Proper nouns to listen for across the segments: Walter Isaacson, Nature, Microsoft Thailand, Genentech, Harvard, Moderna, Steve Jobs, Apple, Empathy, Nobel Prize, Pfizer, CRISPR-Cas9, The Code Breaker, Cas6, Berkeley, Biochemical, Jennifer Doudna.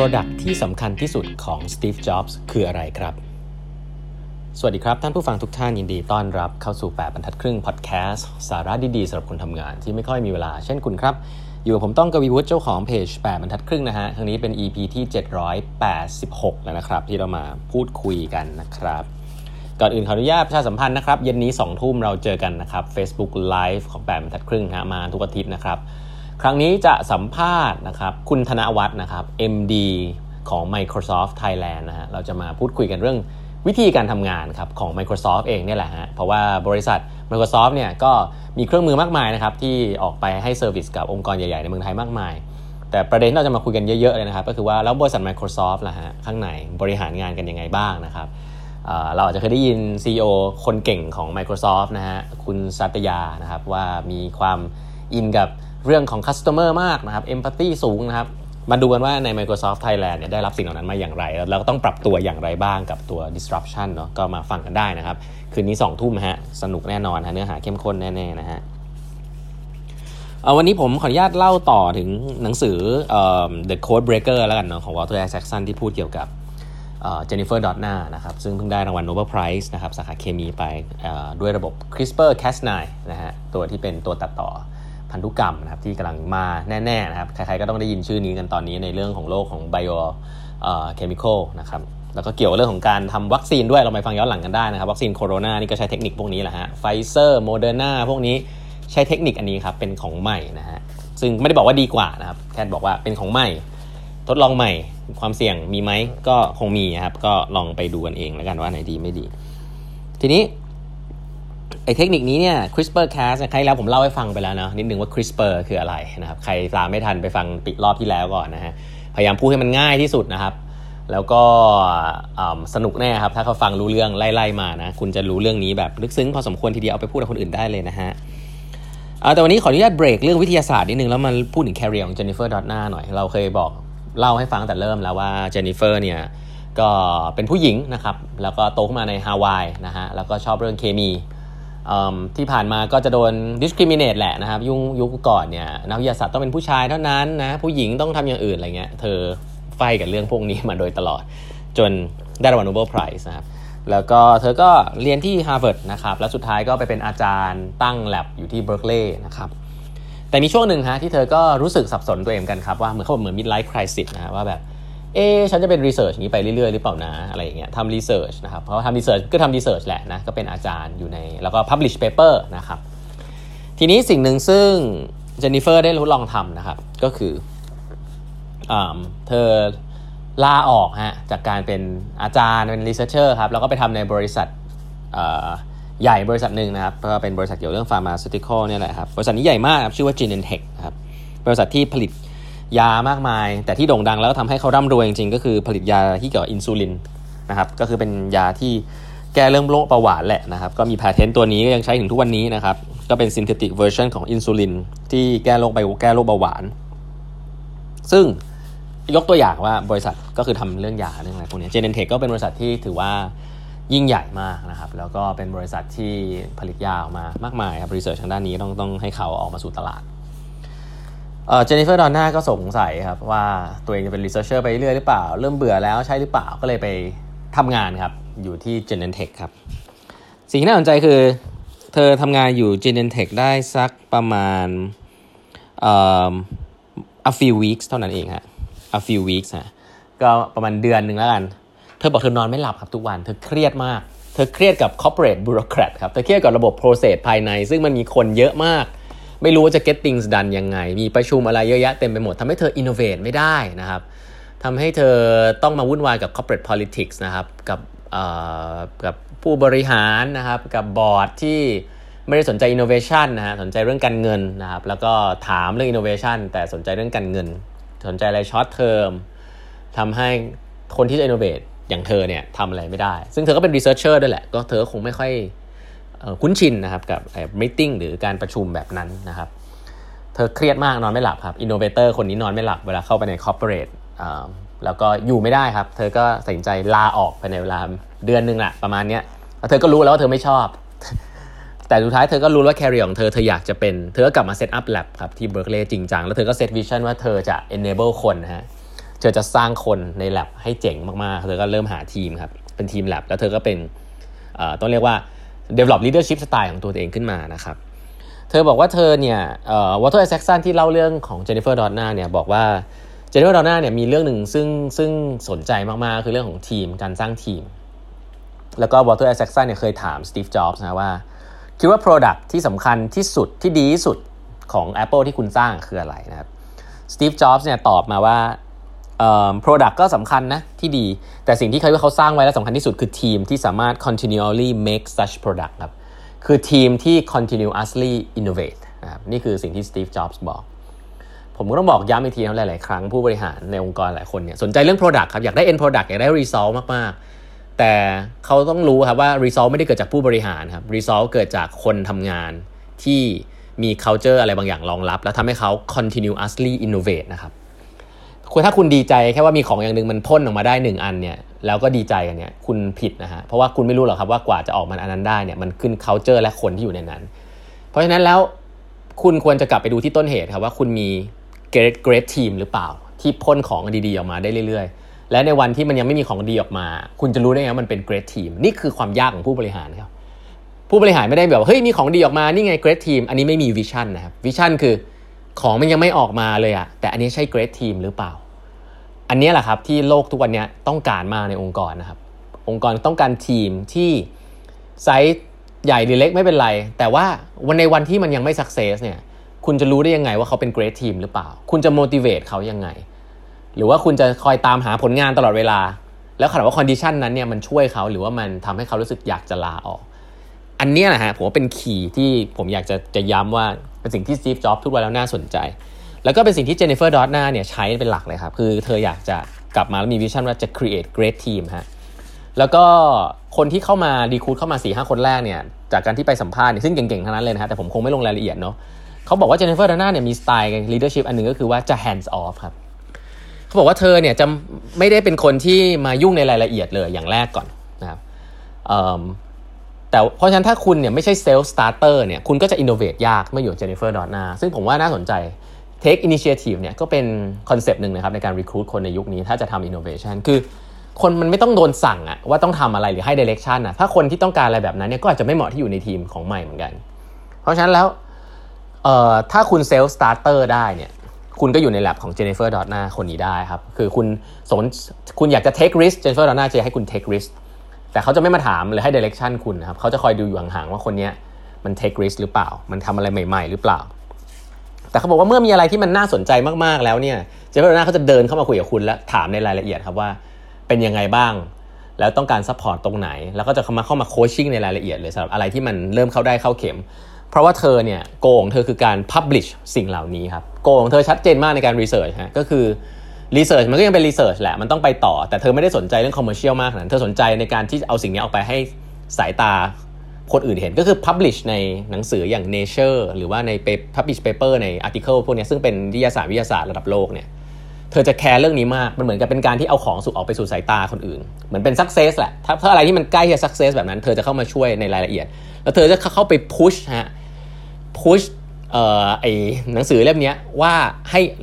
Product ที่สำคัญที่สุดของ Steve Jobs คืออะไรครับสวัสดีครับท่านผู้ฟังทุกท่านยินดีต้อนรับเข้าสู่8บรรทัดครึ่งพอดแคสต์สาระดีๆสำหรับคนทำงานที่ไม่ค่อยมีเวลาเช่นคุณครับอยู่กับผมต้องกวีวุฒิเจ้าของเพจ8บรรทัดครึ่งนะฮะครั้งนี้เป็น EP ที่786แล้วนะครับที่เรามาพูดคุยกันนะครับก่อนอื่นขออนุญาตประชาสัมพันธ์นะครับเย็นนี้ 20:00 นเราเจอกันนะครับ Facebook Live ของ8บรรทัดครึ่งฮะมาทุกอาทิตย์นะครับครั้งนี้จะสัมภาษณ์นะครับคุณธนวัฒน์นะครับ MD ของ Microsoft Thailand นะฮะเราจะมาพูดคุยกันเรื่องวิธีการทำงานครับของ Microsoft เองเนี่ยแหละฮะเพราะว่าบริษัท Microsoft เนี่ยก็มีเครื่องมือมากมายนะครับที่ออกไปให้เซอร์วิสกับองค์กรใหญ่ๆในเมืองไทยมากมายแต่ประเด็นเราจะมาคุยกันเยอะๆเลยนะครับก็คือว่าแล้วบริษัท Microsoft ล่ะฮะข้างในบริหารงานกันยังไงบ้างนะครับเราอาจจะเคยได้ยิน CEO คนเก่งของ Microsoft นะฮะคุณสัตยานะครับว่ามีความอินกับเรื่องของ customer มากนะครับ empathy สูงนะครับมาดูกันว่าใน Microsoft Thailand เนี่ยได้รับสิ่งเหล่านั้นมาอย่างไรแล้วก็ต้องปรับตัวอย่างไรบ้างกับตัว disruption เนาะก็มาฟังกันได้นะครับคืนนี้ 20:00 นฮะสนุกแน่นอนฮะเนื้อหาเข้มข้นแน่ๆนะฮะวันนี้ผมขออนุญาตเล่าต่อถึงหนังสือThe Code Breaker แล้วกันเนาะของ Walter Isaacson ที่พูดเกี่ยวกับJennifer Doudna นะครับซึ่งเพิ่งได้รางวัล Nobel Prize นะครับสาขาเคมีไปด้วยระบบ CRISPR-Cas9 นะฮะตัวที่เป็นตัวตัดต่อพันธุกรรมนะครับที่กำลังมาแน่ๆนะครับใครๆก็ต้องได้ยินชื่อนี้กันตอนนี้ในเรื่องของโลกของ Biochemical นะครับแล้วก็เกี่ยวกับเรื่องของการทำวัคซีนด้วยเราไปฟังย้อนหลังกันได้นะครับวัคซีนโคโรนานี่ก็ใช้เทคนิคพวกนี้แหละฮะ Pfizer Moderna พวกนี้ใช้เทคนิคอันนี้ครับเป็นของใหม่นะฮะซึ่งไม่ได้บอกว่าดีกว่านะครับแค่บอกว่าเป็นของใหม่ทดลองใหม่ความเสี่ยงมีไหมก็คงมีครับก็ลองไปดูกันเองแล้วกันว่าไหนดีไม่ดีทีนี้ไอ้เทคนิคนี้เนี่ย CRISPR-Cas ใครแล้วผมเล่าให้ฟังไปแล้วนะนิดนึงว่า CRISPR คืออะไรนะครับใครตามไม่ทันไปฟังปิดรอบที่แล้วก่อนนะฮะพยายามพูดให้มันง่ายที่สุดนะครับแล้วก็สนุกแน่ครับถ้าเขาฟังรู้เรื่องไล่ๆมานะคุณจะรู้เรื่องนี้แบบลึกซึ้งพอสมควรทีเดียวเอาไปพูดกับคนอื่นได้เลยนะฮะแต่วันนี้ขออนุญาตเบรกเรื่องวิทยาศาสตร์นิดนึงแล้วมาพูดถึง career ของ Jennifer Doudna หน่อยเราเคยบอกเล่าให้ฟังแต่เริ่มแล้วว่า Jennifer เนี่ยก็เป็นผู้หญิงนะครับแล้วก็โตขึ้นมาในฮาวายนะฮะแล้วก็ชอบเรื่องเคมีที่ผ่านมาก็จะโดน discriminate แหละนะครับยุคก่อนเนี่ยนักวิทยาศาสตร์ต้องเป็นผู้ชายเท่านั้นนะผู้หญิงต้องทำอย่างอื่นอะไรเงี้ยเธอไฟกับเรื่องพวกนี้มาโดยตลอดจนได้รางวัล Nobel Prize นะครับแล้วก็เธอก็เรียนที่ Harvard นะครับแล้วสุดท้ายก็ไปเป็นอาจารย์ตั้ง lab อยู่ที่ Berkeley นะครับแต่มีช่วงหนึ่งฮะที่เธอก็รู้สึกสับสนตัวเองกันครับว่าเหมือนเขาบอกเหมือน midlife crisis นะว่าแบบฉันจะเป็น research อย่างนี้ไปเรื่อยๆหรือเปล่านะอะไรอย่างเงี้ยทำ research นะครับเพราะทำ research ก็ทำ research แหละนะก็เป็นอาจารย์อยู่ในแล้วก็ publish paper นะครับทีนี้สิ่งหนึ่งซึ่ง Jennifer ได้ทดลองทำนะครับก็คือเธอลาออกฮะจากการเป็นอาจารย์เป็น researcher ครับแล้วก็ไปทำในบริษัทใหญ่บริษัทหนึ่งนะครับก็เป็นบริษัทเกี่ยวเรื่อง pharmaceutical เนี่ยแหละครับบริษัทนี้ใหญ่มากชื่อว่า Genentech ครับบริษัทที่ผลิตยามากมายแต่ที่โด่งดังแล้วทำให้เขาร่ำรวยจริงๆก็คือผลิตยาที่เกี่ยวกับอินซูลินนะครับก็คือเป็นยาที่แก้เรื่องโรคเบาหวานแหละนะครับก็มีแพเทนต์ตัวนี้ก็ยังใช้ถึงทุกวันนี้นะครับก็เป็นซินเทติกเวอร์ชันของอินซูลินที่แก้โรคเบาหวานซึ่งยกตัวอย่างว่าบริษัทก็คือทำเรื่องยาเรื่องอะไรพวกนี้ Genentech ก็เป็นบริษัทที่ถือว่ายิ่งใหญ่มากนะครับแล้วก็เป็นบริษัทที่ผลิตยาออกมามากมายครับรีเสิร์ชทางด้านนี้ต้องให้เขาออกมาสู่ตลาดJennifer Doudna ก็สงสัยครับว่าตัวเองจะเป็น researcher ไปเรื่อยหรือเปล่าเริ่มเบื่อแล้วใช่หรือเปล่าก็เลยไปทำงานครับอยู่ที่ Genentech ครับสิ่งที่น่าสนใจคือเธอทำงานอยู่ Genentech ได้สักประมาณa few weeks เท่านั้นเองฮะ a few weeks ฮะก็ประมาณเดือนนึงแล้วกันเธอบอกเธอนอนไม่หลับครับทุกวันเธอเครียดมากเธอเครียดกับ corporate bureaucrat ครับเธอเครียดกับระบบ process ภายในซึ่งมันมีคนเยอะมากไม่รู้ว่าจะ get things done ยังไงมีประชุมอะไรเยอะแยะเต็มไปหมดทำให้เธอ innovate ไม่ได้นะครับทำให้เธอต้องมาวุ่นวายกับ corporate politics นะครับกับผู้บริหารนะครับกับบอร์ดที่ไม่ได้สนใจ innovation นะฮะสนใจเรื่องการเงินนะครับแล้วก็ถามเรื่อง innovation แต่สนใจเรื่องการเงินสนใจอะไร short term ทำให้คนที่จะ innovate อย่างเธอเนี่ยทำอะไรไม่ได้ซึ่งเธอก็เป็น researcher ด้วยแหละก็เธอคงไม่ค่อยคุ้นชินนะครับกับmeeting หรือการประชุมแบบนั้นนะครับเธอเครียดมากนอนไม่หลับครับอินโนเวเตอร์คนนี้นอนไม่หลับเวลาเข้าไปในคอร์ปอเรทแล้วก็อยู่ไม่ได้ครับเธอก็ตัดสินใจลาออกไปในเวลาเดือนนึงแหละประมาณนี้เธอก็รู้แล้วว่าเธอไม่ชอบแต่สุดท้ายเธอก็รู้ว่าแคเรียร์ของเธออยากจะเป็นเธอก็กลับมาเซตอัพแลบครับที่เบิร์กลีย์จริงจังแล้วเธอก็เซตวิชั่นว่าเธอจะ enable คนนะฮะ เธอจะสร้างคนใน lab ให้เจ๋งมากๆเธอก็เริ่มหาทีมครับเป็นทีม lab แล้วเธอก็เป็นต้องเรียกว่า develop leadership style ของตัวเองขึ้นมานะครับเธอบอกว่าเธอเนี่ย Walter Isaacson ที่เล่าเรื่องของ Jennifer Doudna เนี่ยบอกว่า Jennifer Doudna เนี่ยมีเรื่องหนึ่งซึ่งสนใจมากๆคือเรื่องของทีมการสร้างทีมแล้วก็ Walter Isaacson เนี่ยเคยถาม Steve Jobs นะว่าคิดว่า product ที่สำคัญที่สุดที่ดีที่สุดของ Apple ที่คุณสร้างคืออะไรนะครับ Steve Jobs เนี่ยตอบมาว่าproduct ก็สำคัญนะที่ดีแต่สิ่งที่เขาสร้างไว้และสำคัญที่สุดคือทีมที่สามารถ continually make such product ครับคือทีมที่ continuously innovate นะครับนี่คือสิ่งที่ Steve Jobs บอกผมก็ต้องบอกย้ำอีกทีหลายๆครั้งผู้บริหารในองค์กรหลายคนเนี่ยสนใจเรื่อง product ครับอยากได้ end product อยากได้ result มากๆแต่เขาต้องรู้ครับว่า result ไม่ได้เกิดจากผู้บริหารครับ result เกิดจากคนทำงานที่มี culture อะไรบางอย่างรองรับแล้วทำให้เขา continuously innovate นะครับคือถ้าคุณดีใจแค่ว่ามีของอย่างนึงมันพ่นออกมาได้1อันเนี่ยแล้วก็ดีใจกันเนี่ยคุณผิดนะฮะเพราะว่าคุณไม่รู้หรอกครับว่ากว่าจะออกมันอันนั้นได้เนี่ยมันขึ้น culture และคนที่อยู่ในนั้นเพราะฉะนั้นแล้วคุณควรจะกลับไปดูที่ต้นเหตุครับว่าคุณมี great team หรือเปล่าที่พ่นของดีๆออกมาได้เรื่อยๆและในวันที่มันยังไม่มีของดีออกมาคุณจะรู้ได้ไงว่ามันเป็น great team นี่คือความยากของผู้บริหารครับผู้บริหารไม่ได้แบบเฮ้ยมีของดีออกมานี่ไง great team อันนี้ไม่มี vision นะครับ vision คือของมันยังไม่ออกมาเลยอะแต่อันนี้ใช่ great team หรือเปล่าอันนี้แหละครับที่โลกทุกวันนี้ต้องการมาในองค์กรนะครับองค์กรต้องการทีมที่ไซส์ใหญ่หรือเล็กไม่เป็นไรแต่ว่าวันในวันที่มันยังไม่ success เนี่ยคุณจะรู้ได้ยังไงว่าเขาเป็น great team หรือเปล่าคุณจะ motivate เขายังไงหรือว่าคุณจะคอยตามหาผลงานตลอดเวลาแล้วขนาดว่า condition นั้นเนี่ยมันช่วยเขาหรือว่ามันทำให้เขารู้สึกอยากจะลาออกอันนี้แหละฮะผมว่าเป็นคีย์ที่ผมอยากจะย้ำว่าเป็นสิ่งที่ Steve Jobs พูดไว้แล้วน่าสนใจแล้วก็เป็นสิ่งที่ Jennifer Doudna เนี่ยใช้เป็นหลักเลยครับคือเธออยากจะกลับมาแล้วมีวิชั่นว่าจะ create great team ฮะแล้วก็คนที่เข้ามารีครูทเข้ามา 4-5 คนแรกเนี่ยจากการที่ไปสัมภาษณ์เนี่ยซึ่งเก่งๆทั้งนั้นเลยนะฮะแต่ผมคงไม่ลงรายละเอียดเนาะเขาบอกว่า Jennifer Doudna เนี่ยมีสไตล์ leadership อันนึงก็คือว่าจะ hands off ครับเขาบอกว่าเธอเนี่ยจะไม่ได้เป็นคนที่มายุ่งในรายละเอียดเลยอย่างแรกก่อนนะครับแต่เพราะฉะนั้นถ้าคุณเนี่ยไม่ใช่ sales starter เนี่ยคุณก็จะ innovate ยากเมื่ออยู่ Jennifer Doudna ซึ่งผมว่าน่าสนใจ take initiative เนี่ยก็เป็นคอนเซปต์นึงนะครับในการ recruit คนในยุคนี้ถ้าจะทำ innovation คือคนมันไม่ต้องโดนสั่งอะว่าต้องทำอะไรหรือให้ direction อะถ้าคนที่ต้องการอะไรแบบนั้นเนี่ยก็อาจจะไม่เหมาะที่อยู่ในทีมของใหม่เหมือนกันเพราะฉะนั้นแล้วถ้าคุณ sales starter ได้เนี่ยคุณก็อยู่ใน lab ของ Jennifer Doudna คนนี้ได้ครับคือคุณอยากจะ take risk Jennifer Doudna จะให้คุณ take riskแต่เขาจะไม่มาถามหรือให้ direction คุณนะครับเขาจะคอยดูอยู่ห่างๆว่าคนนี้มัน take risk หรือเปล่ามันทำอะไรใหม่ๆหรือเปล่าแต่เขาบอกว่าเมื่อมีอะไรที่มันน่าสนใจมากๆแล้วเนี่ยเจฟฟ์ เขาจะเดินเข้ามาคุยกับคุณและถามในรายละเอียดครับว่าเป็นยังไงบ้างแล้วต้องการซัพพอร์ตตรงไหนแล้วก็จะเข้ามาโคชชิ่งในรายละเอียดเลยสำหรับอะไรที่มันเริ่มเข้าได้เข้าเข็มเพราะว่าเธอเนี่ยโกของเธอคือการ publish สิ่งเหล่านี้ครับโกของเธอชัดเจนมากในการ research ฮะก็คือresearch มันก็ยังเป็น research แหละมันต้องไปต่อแต่เธอไม่ได้สนใจเรื่อง commercial มากขนาดนั้นเธอสนใจในการที่เอาสิ่งนี้ออกไปให้สายตาคนอื่นเห็นก็คือ publish ในหนังสืออย่าง Nature หรือว่าใน publish paper ใน article พวกนี้ซึ่งเป็นนิตยสารวิทยาศาสตร์ระดับโลกเนี่ยเธอจะแคร์เรื่องนี้มากมันเหมือนกับเป็นการที่เอาของสุกออกไปสู่สายตาคนอื่นเหมือนเป็น success แหละถ้าอะไรที่มันใกล้จะ success แบบนั้นเธอจะเข้ามาช่วยในรายละเอียดแล้วเธอจะเข้าไป push ฮะ push ไอ้หนังสือเล่มนี้ว่า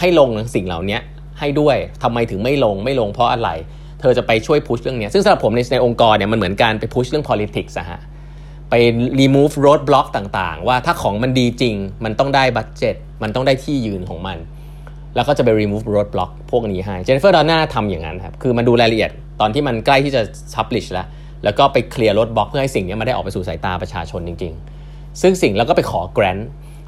ให้ลงสิ่งเหล่านี้ให้ด้วยทำไมถึงไม่ลงเพราะอะไรเธอจะไปช่วยพุชเรื่องนี้ซึ่งสำหรับผมในองค์กรเนี่ยมันเหมือนการไปพุชเรื่อง politics อะฮะไป remove roadblock ต่างๆว่าถ้าของมันดีจริงมันต้องได้บัดเจ็ตมันต้องได้ที่ยืนของมันแล้วก็จะไป remove roadblock พวกนี้ให้ Jennifer Doudna ทำอย่างนั้นครับคือมาดูรายละเอียดตอนที่มันใกล้ที่จะ publish แล้วก็ไปเคลียร์ roadblock เพื่อให้สิ่งนี้มาได้ออกไปสู่สายตาประชาชนจริงๆซึ่งสิ่งแล้วก็ไปขอ grant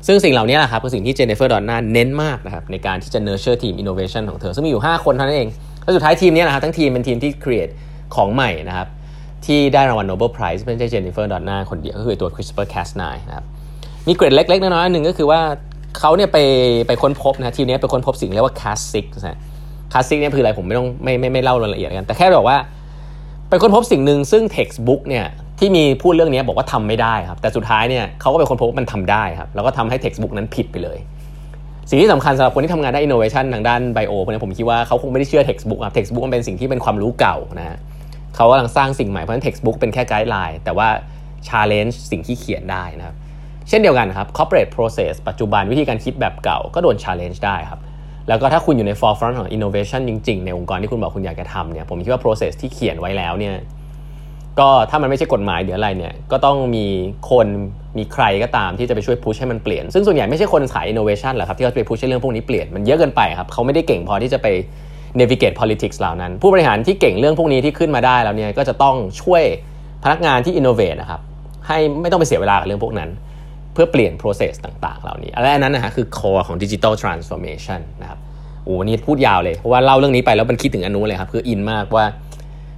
ซึ่งสิ่งเหล่านี้แหละครับคือสิ่งที่ Jennifer Doudna เน้นมากนะครับในการที่จะ nurture team innovation ของเธอซึ่งมีอยู่5คนเท่านั้นเองแล้วสุดท้ายทีมนี้นะครับทั้งทีมเป็นทีมที่ create ของใหม่นะครับที่ได้รางวัล Nobel Prize ไม่ใช่ Jennifer Doudna คนเดียวก็คือตัว CRISPR-Cas9 นะครับมีเกรดเล็กๆน้อยๆอันนึงก็คือว่าเขาเนี่ยไปค้นพบนะทีมนี้ไปค้นพบสิ่งเรียกว่า Cas6 นะ Cas6 เนี่ยคืออะไรผมไม่เล่ารายละเอียดกันแต่แค่บอกว่าไปค้นพบสิ่งนึงซึ่ง textbook เนี่ยที่มีพูดเรื่องนี้บอกว่าทำไม่ได้ครับแต่สุดท้ายเนี่ยเขาก็เป็นคนพบว่ามันทำได้ครับแล้วก็ทำให้ textbook นั้นผิดไปเลยสิ่งที่สำคัญสำหรับคนที่ทำงานด้าน innovation ทางด้าน bio พวกนี้ผมคิดว่าเขาคงไม่ได้เชื่อ textbook ครับ textbook มันเป็นสิ่งที่เป็นความรู้เก่านะเขากำลังสร้างสิ่งใหม่เพราะฉะนั้น textbook เป็นแค่ guideline แต่ว่า challenge สิ่งที่เขียนได้นะครับเช่นเดียวกันครับ corporate process ปัจจุบันวิธีการคิดแบบเก่าก็โดน challenge ได้ครับ แล้วก็ถ้าคุณอยู่ใน forefront ของ innovation จริงๆในองค์กรที่คุณบอกคุณอยากจะทำเนี่ยผมคิดว่า process ที่เขียนไว้แล้วเนี่ยก็ถ้ามันไม่ใช่กฎหมายหรืออะไรเนี่ยก็ต้องมีคนมีใครก็ตามที่จะไปช่วยพุชให้มันเปลี่ยนซึ่งส่วนใหญ่ไม่ใช่คนขาย innovation หรอกครับที่เขาจะไปพุชให้เรื่องพวกนี้เปลี่ยนมันเยอะเกินไปครับเขาไม่ได้เก่งพอที่จะไป navigate politics เหล่านั้นผู้บริหารที่เก่งเรื่องพวกนี้ที่ขึ้นมาได้แล้วเนี่ยก็จะต้องช่วยพนักงานที่ innovate นะครับให้ไม่ต้องไปเสียเวลากับเรื่องพวกนั้นเพื่อเปลี่ยน process ต่างๆเหล่านี้และอันนั้นนะฮะคือ core ของ digital transformation นะครับโอ้นี่พูดยาวเลยเพราะว่าเล่าเรื่องนี้ไปแล้วมันคิดถึงอันนู้นเลยครับคืออินมากว่า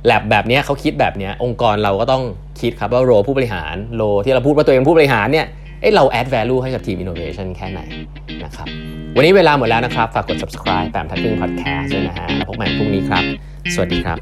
แลบแบบนี้เขาคิดแบบนี้องค์กรเราก็ต้องคิดครับว่าโรผู้บริหารโรที่เราพูดว่าตัวเองผู้บริหารเนี่ยเรา add value ให้กับทีม innovation แค่ไหนนะครับวันนี้เวลาหมดแล้วนะครับฝากกด subscribe แปมทักครึ่ง podcast ด้วยนะฮะพบกันพรุ่งนี้ครับสวัสดีครับ